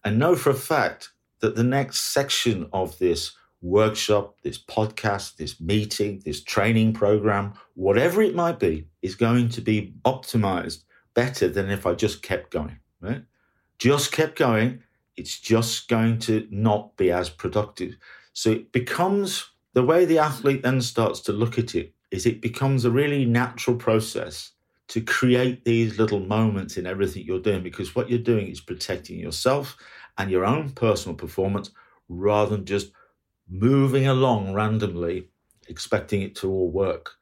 and know for a fact that the next section of this workshop, this podcast, this meeting, this training program, whatever it might be, is going to be optimized better than if I just kept going, right? Just kept going, it's just going to not be as productive. So it becomes, the way the athlete then starts to look at it, is it becomes a really natural process to create these little moments in everything you're doing, because what you're doing is protecting yourself and your own personal performance rather than just moving along randomly, expecting it to all work.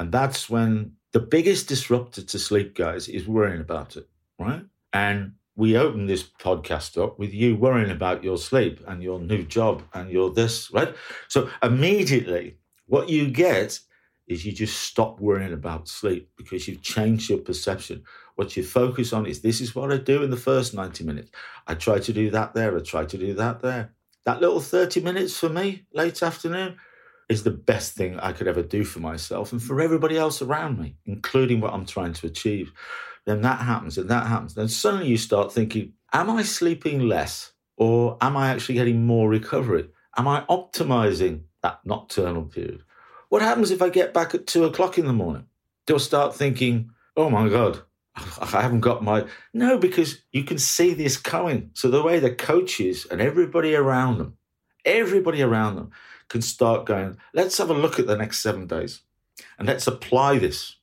And that's when the biggest disruptor to sleep, guys, is worrying about it, right? And we open this podcast up with you worrying about your sleep and your new job and your this, right? So immediately what you get is you just stop worrying about sleep because you've changed your perception. What you focus on is this is what I do in the first ninety minutes. I try to do that there. I try to do that there. That little thirty minutes for me late afternoon is the best thing I could ever do for myself and for everybody else around me, including what I'm trying to achieve. Then that happens and that happens. Then suddenly you start thinking, am I sleeping less or am I actually getting more recovery? Am I optimizing that nocturnal period? What happens if I get back at two o'clock in the morning? Do I start thinking, oh my God, I haven't got my... No, because you can see this coming. So the way the coaches and everybody around them, everybody around them can start going, let's have a look at the next seven days and let's apply this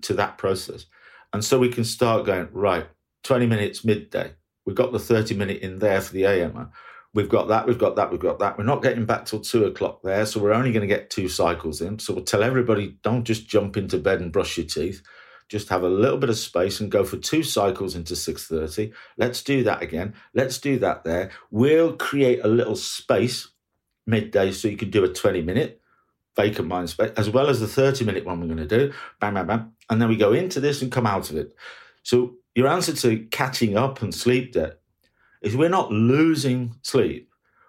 to that process. And so we can start going, right, twenty minutes midday. We've got the thirty minute in there for the A M. We've got that, we've got that, we've got that. We're not getting back till two o'clock there. So we're only going to get two cycles in. So we'll tell everybody, don't just jump into bed and brush your teeth. Just have a little bit of space and go for two cycles into six thirty. Let's do that again. Let's do that there. We'll create a little space midday so you can do a twenty minute vacant mind space, as well as the thirty minute one we're going to do, bam, bam, bam. And then we go into this and come out of it. So your answer to catching up and sleep debt is we're not losing sleep.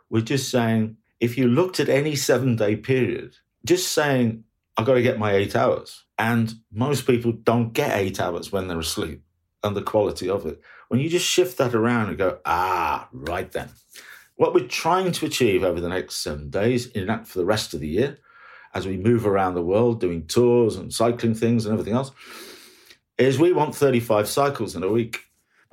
We're just saying, if you looked at any seven day period, just saying, I've got to get my eight hours. And most people don't get eight hours when they're asleep and the quality of it. When you just shift that around and go, ah, right then. What we're trying to achieve over the next seven days, in that for the rest of the year, as we move around the world doing tours and cycling things and everything else, is we want thirty-five cycles in a week.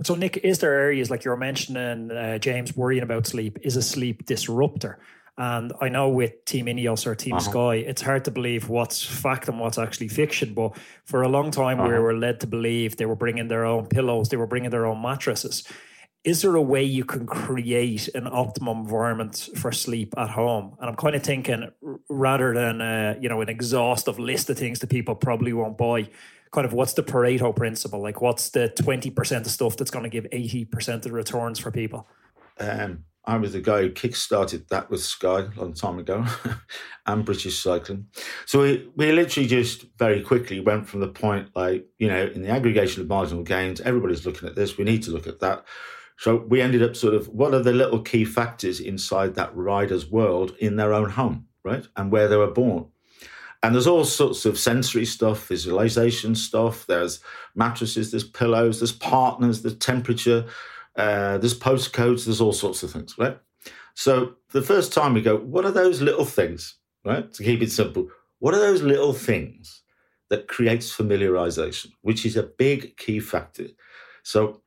So, Nick, is there areas, like you were mentioning, uh, James, worrying about sleep is a sleep disruptor? And I know with Team Ineos or Team uh-huh. Sky, it's hard to believe what's fact and what's actually fiction. But for a long time, uh-huh. we were led to believe they were bringing their own pillows, they were bringing their own mattresses. Is there a way you can create an optimum environment for sleep at home? And I'm kind of thinking, rather than, uh, you know, an exhaustive list of things that people probably won't buy, kind of what's the Pareto principle? Like, what's the twenty percent of stuff that's going to give eighty percent of the returns for people? Um, I was the guy who kick-started that with Sky a long time ago and British Cycling. So we, we literally just very quickly went from the point, like, you know, in the aggregation of marginal gains, everybody's looking at this, we need to look at that. So we ended up sort of, what are the little key factors inside that rider's world in their own home, right? And where they were born. And there's all sorts of sensory stuff, visualization stuff, there's mattresses, there's pillows, there's partners, there's temperature, uh, there's postcodes, there's all sorts of things, right? So the first time we go, what are those little things, right? To keep it simple, what are those little things that creates familiarization, which is a big key factor? So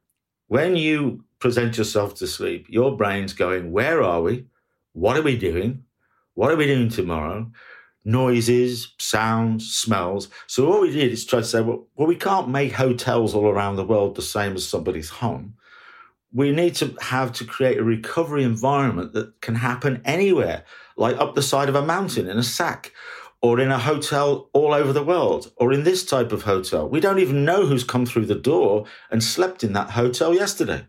when you present yourself to sleep, your brain's going, where are we? What are we doing? What are we doing tomorrow? Noises, sounds, smells. So what we did is try to say, well, well, we can't make hotels all around the world the same as somebody's home. We need to have to create a recovery environment that can happen anywhere, like up the side of a mountain in a sack, or in a hotel all over the world, or in this type of hotel. We don't even know who's come through the door and slept in that hotel yesterday.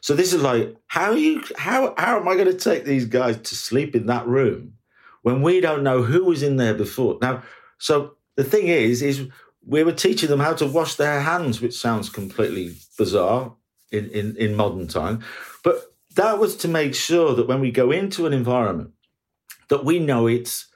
So this is like, how are you, how, how am I going to take these guys to sleep in that room when we don't know who was in there before? Now, so the thing is, is we were teaching them how to wash their hands, which sounds completely bizarre in, in, in modern time. But that was to make sure that when we go into an environment, that we know it's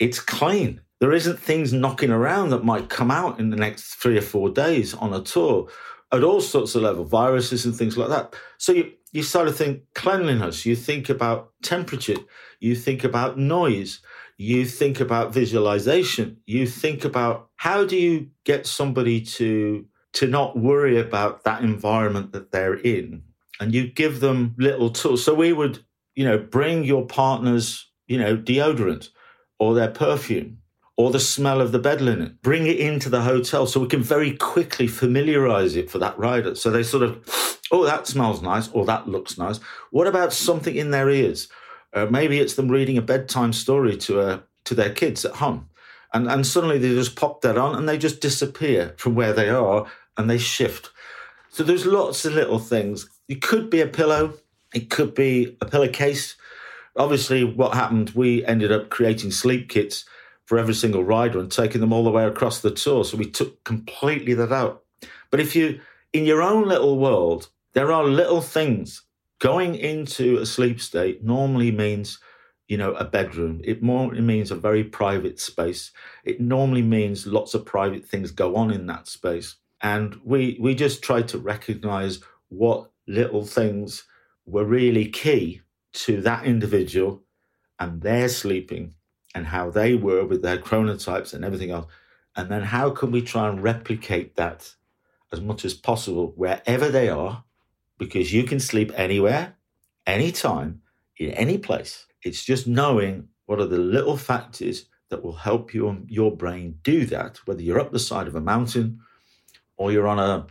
it's clean. There isn't things knocking around that might come out in the next three or four days on a tour at all sorts of levels, viruses and things like that. So you, you start to think cleanliness, you think about temperature, you think about noise, you think about visualization, you think about how do you get somebody to, to not worry about that environment that they're in, and you give them little tools. So we would, you know, bring your partner's, you know, deodorant or their perfume or the smell of the bed linen, bring it into the hotel so we can very quickly familiarize it for that rider. So they sort of, oh, that smells nice, or that looks nice. What about something in their ears? Uh, maybe it's them reading a bedtime story to uh, to their kids at home. And, and suddenly they just pop that on and they just disappear from where they are and they shift. So there's lots of little things. It could be a pillow. It could be a pillowcase. Obviously, what happened, we ended up creating sleep kits for every single rider and taking them all the way across the tour. So we took completely that out. But if you, in your own little world, there are little things. Going into a sleep state normally means, you know, a bedroom. It normally means a very private space. It normally means lots of private things go on in that space. And we we just tried to recognize what little things were really key to that individual and their sleeping and how they were with their chronotypes and everything else. And then how can we try and replicate that as much as possible wherever they are, because you can sleep anywhere, anytime, in any place. It's just knowing what are the little factors that will help you and your brain do that, whether you're up the side of a mountain or you're on a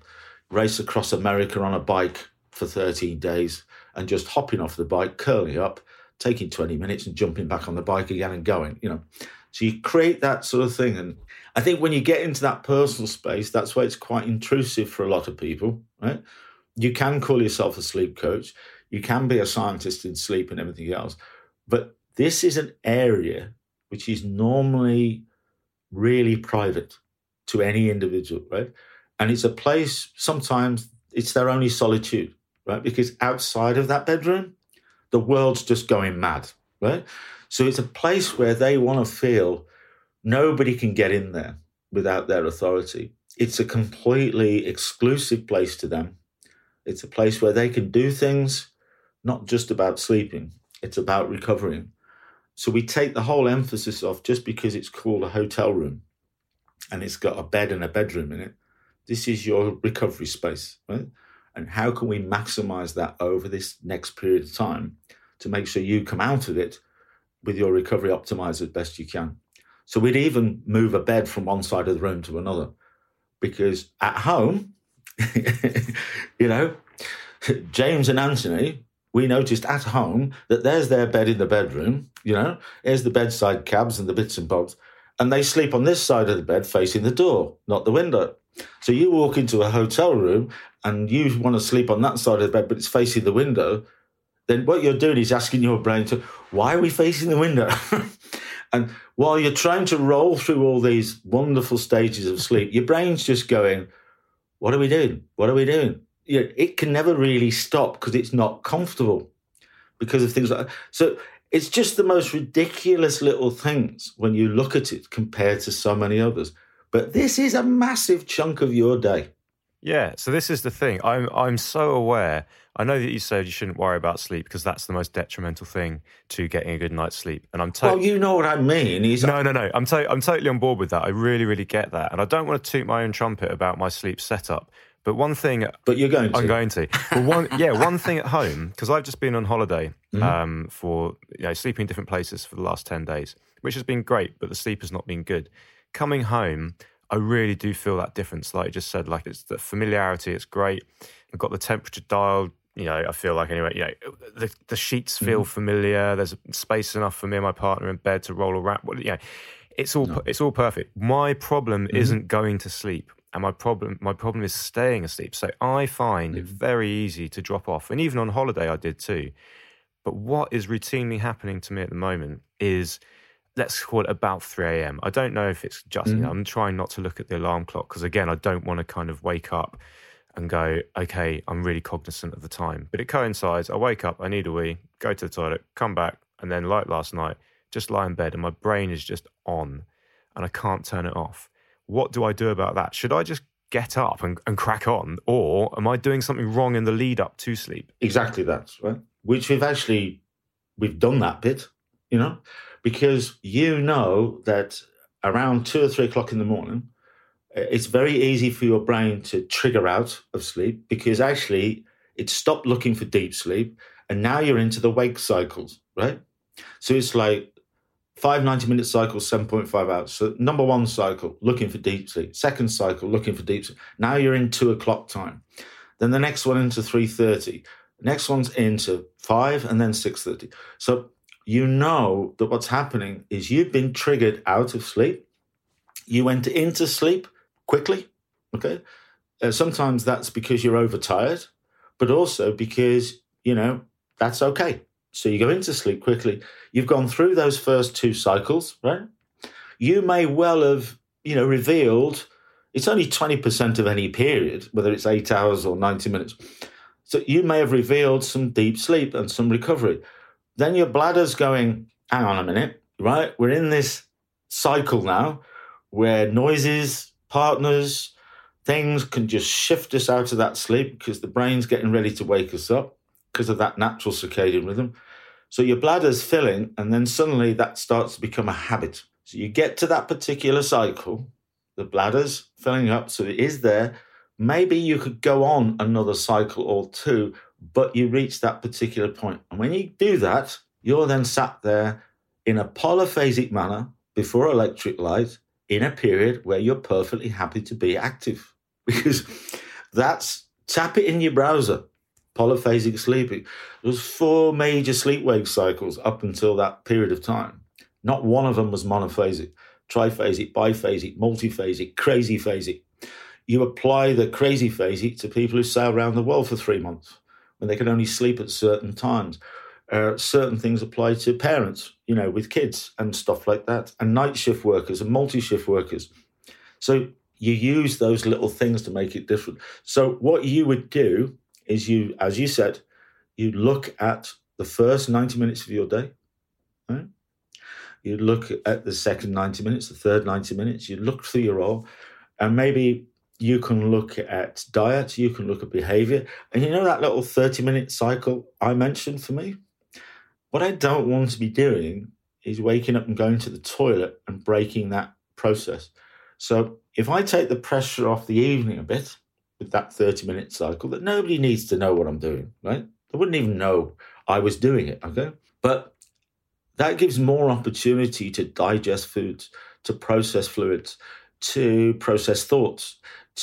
race across America on a bike for thirteen days and just hopping off the bike, curling up, taking twenty minutes and jumping back on the bike again and going, you know. So you create that sort of thing. And I think when you get into that personal space, that's why it's quite intrusive for a lot of people, right? You can call yourself a sleep coach. You can be a scientist in sleep and everything else. But this is an area which is normally really private to any individual, right? And it's a place, sometimes it's their only solitude, right? Because outside of that bedroom, the world's just going mad, right? So it's a place where they want to feel nobody can get in there without their authority. It's a completely exclusive place to them. It's a place where they can do things, not just about sleeping. It's about recovering. So we take the whole emphasis off just because it's called a hotel room and it's got a bed and a bedroom in it. This is your recovery space, right? And how can we maximize that over this next period of time to make sure you come out of it with your recovery optimized as best you can? So we'd even move a bed from one side of the room to another, because at home, you know, James and Anthony, we noticed at home that there's their bed in the bedroom, you know, here's the bedside cabs and the bits and bobs, and they sleep on this side of the bed facing the door, not the window. So you walk into a hotel room and you want to sleep on that side of the bed, but it's facing the window, then what you're doing is asking your brain to, why are we facing the window? And while you're trying to roll through all these wonderful stages of sleep, your brain's just going, what are we doing? What are we doing? You know, it can never really stop because it's not comfortable because of things like that. So it's just the most ridiculous little things when you look at it compared to so many others. But this is a massive chunk of your day. Yeah, so this is the thing. I'm I'm so aware. I know that you said you shouldn't worry about sleep because that's the most detrimental thing to getting a good night's sleep. And I'm totally... Well, you know what I mean. Is no, no, no. I'm, to- I'm totally on board with that. I really, really get that. And I don't want to toot my own trumpet about my sleep setup. But one thing... But you're going to. I'm going to. But one, yeah, one thing at home, because I've just been on holiday mm-hmm. um, for, you know, sleeping in different places for the last ten days, which has been great, but the sleep has not been good. Coming home... I really do feel that difference. Like you just said, like it's the familiarity, it's great. I've got the temperature dialed, you know, I feel like anyway, you know, the, the sheets feel mm-hmm. familiar. There's space enough for me and my partner in bed to roll a wrap. Well, you know, it's all, no. it's all perfect. My problem mm-hmm. isn't going to sleep. And my problem, my problem is staying asleep. So I find mm-hmm. it very easy to drop off. And even on holiday, I did too. But what is routinely happening to me at the moment is... let's call it about three a.m. I don't know if it's just, mm. you know, I'm trying not to look at the alarm clock because, again, I don't want to kind of wake up and go, okay, I'm really cognizant of the time. But it coincides. I wake up, I need a wee, go to the toilet, come back, and then like last night, just lie in bed and my brain is just on and I can't turn it off. What do I do about that? Should I just get up and, and crack on, or am I doing something wrong in the lead up to sleep? Exactly that, right? Which we've actually, we've done that bit, you know? Because you know that around two or three o'clock in the morning, it's very easy for your brain to trigger out of sleep because actually it stopped looking for deep sleep and now you're into the wake cycles, right? So it's like five ninety-minute cycles, seven point five hours. So number one cycle, looking for deep sleep. Second cycle, looking for deep sleep. Now you're in two o'clock time. Then the next one into three thirty. Next one's into five and then six thirty. So... you know that what's happening is you've been triggered out of sleep. You went into sleep quickly, okay? Uh, sometimes that's because you're overtired, but also because, you know, that's okay. So you go into sleep quickly. You've gone through those first two cycles, right? You may well have, you know, revealed it's only twenty percent of any period, whether it's eight hours or ninety minutes. So you may have revealed some deep sleep and some recovery. Then your bladder's going, hang on a minute, right? We're in this cycle now where noises, partners, things can just shift us out of that sleep because the brain's getting ready to wake us up because of that natural circadian rhythm. So your bladder's filling, and then suddenly that starts to become a habit. So you get to that particular cycle, the bladder's filling up, so it is there. Maybe you could go on another cycle or two, but you reach that particular point. And when you do that, you're then sat there in a polyphasic manner before electric light in a period where you're perfectly happy to be active, because that's, tap it in your browser, polyphasic sleeping. There's four major sleep-wake cycles up until that period of time. Not one of them was monophasic, triphasic, biphasic, multiphasic, crazy phasic. You apply the crazy phasic to people who sail around the world for three months. When they can only sleep at certain times. Uh, certain things apply to parents, you know, with kids and stuff like that, and night shift workers and multi-shift workers. So you use those little things to make it different. So what you would do is you, as you said, you look at the first ninety minutes of your day, right? You look at the second ninety minutes, the third ninety minutes, you look through your role, and maybe... you can look at diet, you can look at behavior. And you know that little thirty-minute cycle I mentioned for me? What I don't want to be doing is waking up and going to the toilet and breaking that process. So if I take the pressure off the evening a bit with that thirty-minute cycle, that nobody needs to know what I'm doing, right? They wouldn't even know I was doing it, okay? But that gives more opportunity to digest foods, to process fluids, to process thoughts,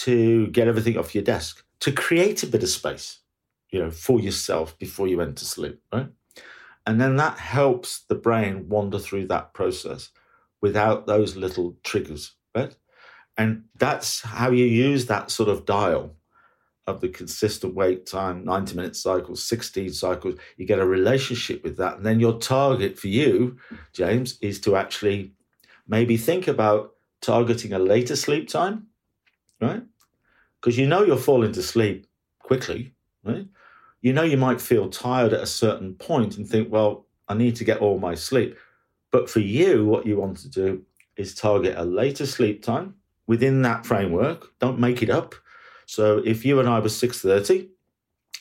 to get everything off your desk, to create a bit of space, you know, for yourself before you went to sleep, right? And then that helps the brain wander through that process. without those little triggers, right? And that's how you use that sort of dial of the consistent wait time, ninety-minute cycles, sixteen cycles. You get a relationship with that. And then your target for you, James, is to actually maybe think about targeting a later sleep time, right? Because you know you're falling to sleep quickly, right? You know you might feel tired at a certain point and think, well, I need to get all my sleep. But for you, what you want to do is target a later sleep time within that framework. Don't make it up. So if you and I were six thirty,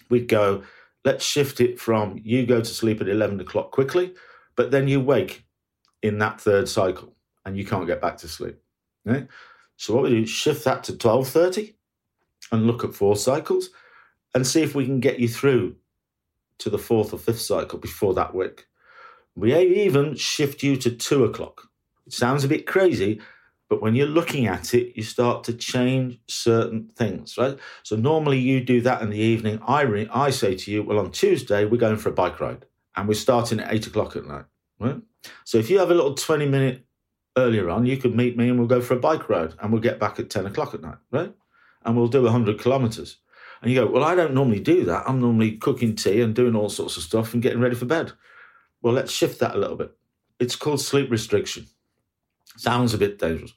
we'd go, let's shift it from you go to sleep at eleven o'clock quickly, but then you wake in that third cycle and you can't get back to sleep. Okay? So what we do is shift that to twelve thirty and look at four cycles and see if we can get you through to the fourth or fifth cycle before that wake. We even shift you to two o'clock. It sounds a bit crazy, but when you're looking at it, you start to change certain things, right? So normally you do that in the evening. I re- I say to you, well, on Tuesday, we're going for a bike ride and we're starting at eight o'clock at night, right? So if you have a little twenty minute earlier on, you could meet me and we'll go for a bike ride and we'll get back at ten o'clock at night, right? And we'll do one hundred kilometers. And you go, well, I don't normally do that. I'm normally cooking tea and doing all sorts of stuff and getting ready for bed. Well, let's shift that a little bit. It's called sleep restriction. Sounds a bit dangerous.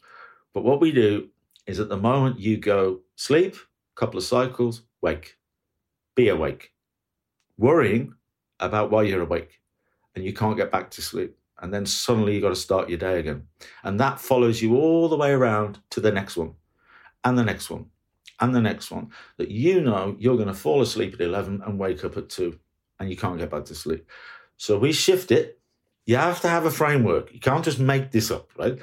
But what we do is at the moment you go sleep, couple of cycles, wake. Be awake. Worrying about why you're awake and you can't get back to sleep. And then suddenly you've got to start your day again. And that follows you all the way around to the next one and the next one and the next one that you know you're going to fall asleep at eleven and wake up at two and you can't get back to sleep. So we shift it. You have to have a framework. You can't just make this up, right?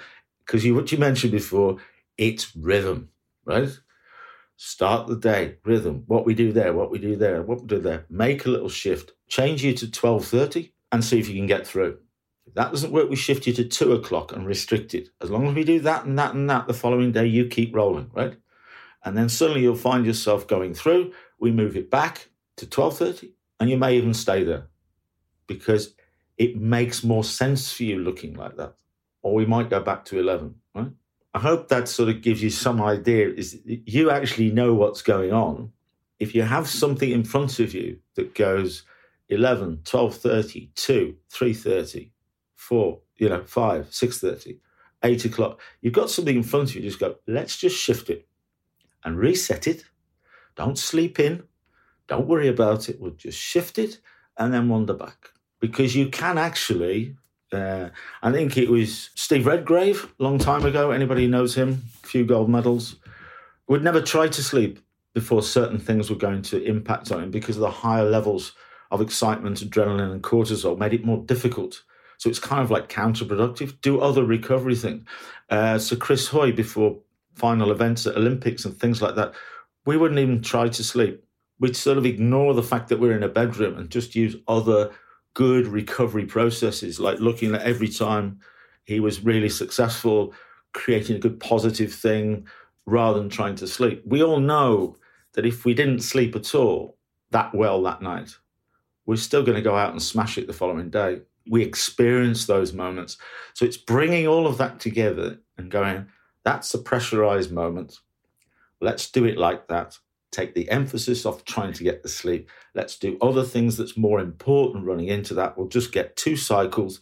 Because you, what you mentioned before, it's rhythm, right? Start the day, rhythm. What we do there, what we do there, what we do there. Make a little shift. Change you to twelve thirty and see if you can get through. If that doesn't work, we shift you to two o'clock and restrict it. As long as we do that and that and that, the following day you keep rolling, right? And then suddenly you'll find yourself going through. We move it back to twelve thirty and you may even stay there because it makes more sense for you looking like that. Or we might go back to eleven, right? I hope that sort of gives you some idea. Is you actually know what's going on. If you have something in front of you that goes eleven, twelve thirty, two, three thirty, four, you know, five, six thirty, eight o'clock, you've got something in front of you, just go, let's just shift it and reset it. Don't sleep in. Don't worry about it. We'll just shift it and then wander back. Because you can actually, uh, I think it was Steve Redgrave, long time ago, anybody who knows him, a few gold medals, would never try to sleep before certain things were going to impact on him because of the higher levels of excitement, adrenaline and cortisol made it more difficult. So it's kind of like counterproductive. Do other recovery things. Uh, so Chris Hoy, before final events at Olympics and things like that, we wouldn't even try to sleep. We'd sort of ignore the fact that we're in a bedroom and just use other good recovery processes, like looking at every time he was really successful, creating a good positive thing rather than trying to sleep. We all know that if we didn't sleep at all that well that night, we're still going to go out and smash it the following day. We experience those moments. So it's bringing all of that together and going, that's a pressurized moment. Let's do it like that. Take the emphasis off trying to get the sleep. Let's do other things that's more important running into that. We'll just get two cycles,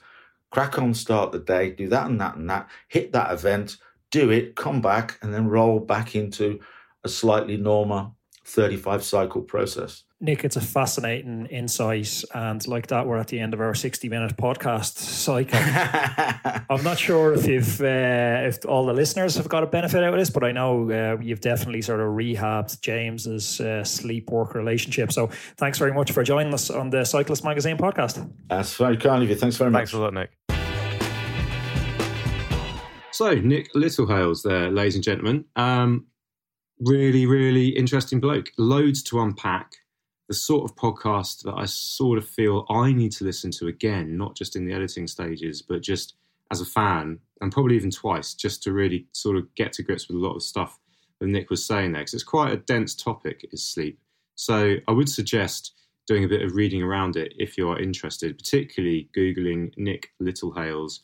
crack on, start the day, do that and that and that, hit that event, do it, come back, and then roll back into a slightly normal thirty-five cycle process. Nick, it's a fascinating insight. And like that, we're at the end of our sixty minute podcast cycle. I'm not sure if you've, uh, if all the listeners have got a benefit out of this, but I know uh, you've definitely sort of rehabbed James's uh, sleep work relationship. So thanks very much for joining us on the Cyclist Magazine podcast. That's very kind of you. Thanks very much. Thanks a lot, Nick. So, Nick Littlehales there, ladies and gentlemen. Um, Really, really interesting bloke. Loads to unpack. The sort of podcast that I sort of feel I need to listen to again, not just in the editing stages, but just as a fan, and probably even twice, just to really sort of get to grips with a lot of stuff that Nick was saying there. Because it's quite a dense topic, is sleep. So I would suggest doing a bit of reading around it if you are interested, particularly Googling Nick Littlehales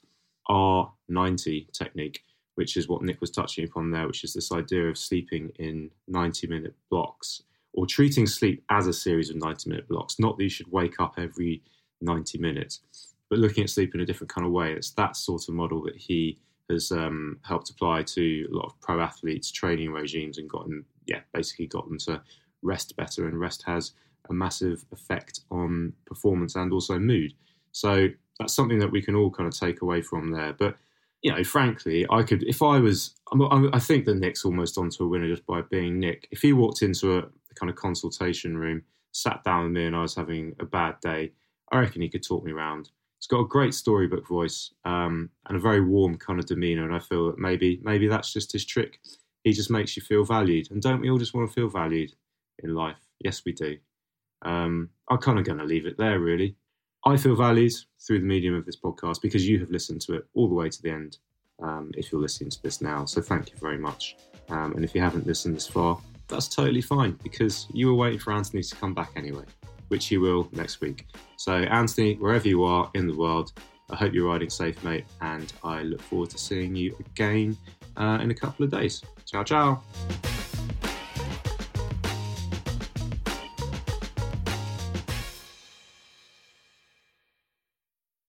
R ninety technique, which is what Nick was touching upon there, which is this idea of sleeping in ninety-minute blocks, or treating sleep as a series of ninety-minute blocks. Not that you should wake up every ninety minutes, but looking at sleep in a different kind of way. It's that sort of model that he has um, helped apply to a lot of pro athletes' training regimes and gotten, yeah, basically got them to rest better. And rest has a massive effect on performance and also mood. So that's something that we can all kind of take away from there. But, you know, frankly, I could, if I was, I think that Nick's almost onto a winner just by being Nick. If he walked into a kind of consultation room, sat down with me and I was having a bad day, I reckon he could talk me around. He's got a great storybook voice um, and a very warm kind of demeanour. And I feel that maybe maybe that's just his trick. He just makes you feel valued. And don't we all just want to feel valued in life? Yes, we do. Um, I'm kind of going to leave it there, really. I feel valued through the medium of this podcast because you have listened to it all the way to the end, um, if you're listening to this now. So thank you very much. Um, and if you haven't listened this far, that's totally fine, because you were waiting for Anthony to come back anyway, which he will next week. So Anthony, wherever you are in the world, I hope you're riding safe, mate, and I look forward to seeing you again uh, in a couple of days. Ciao, ciao.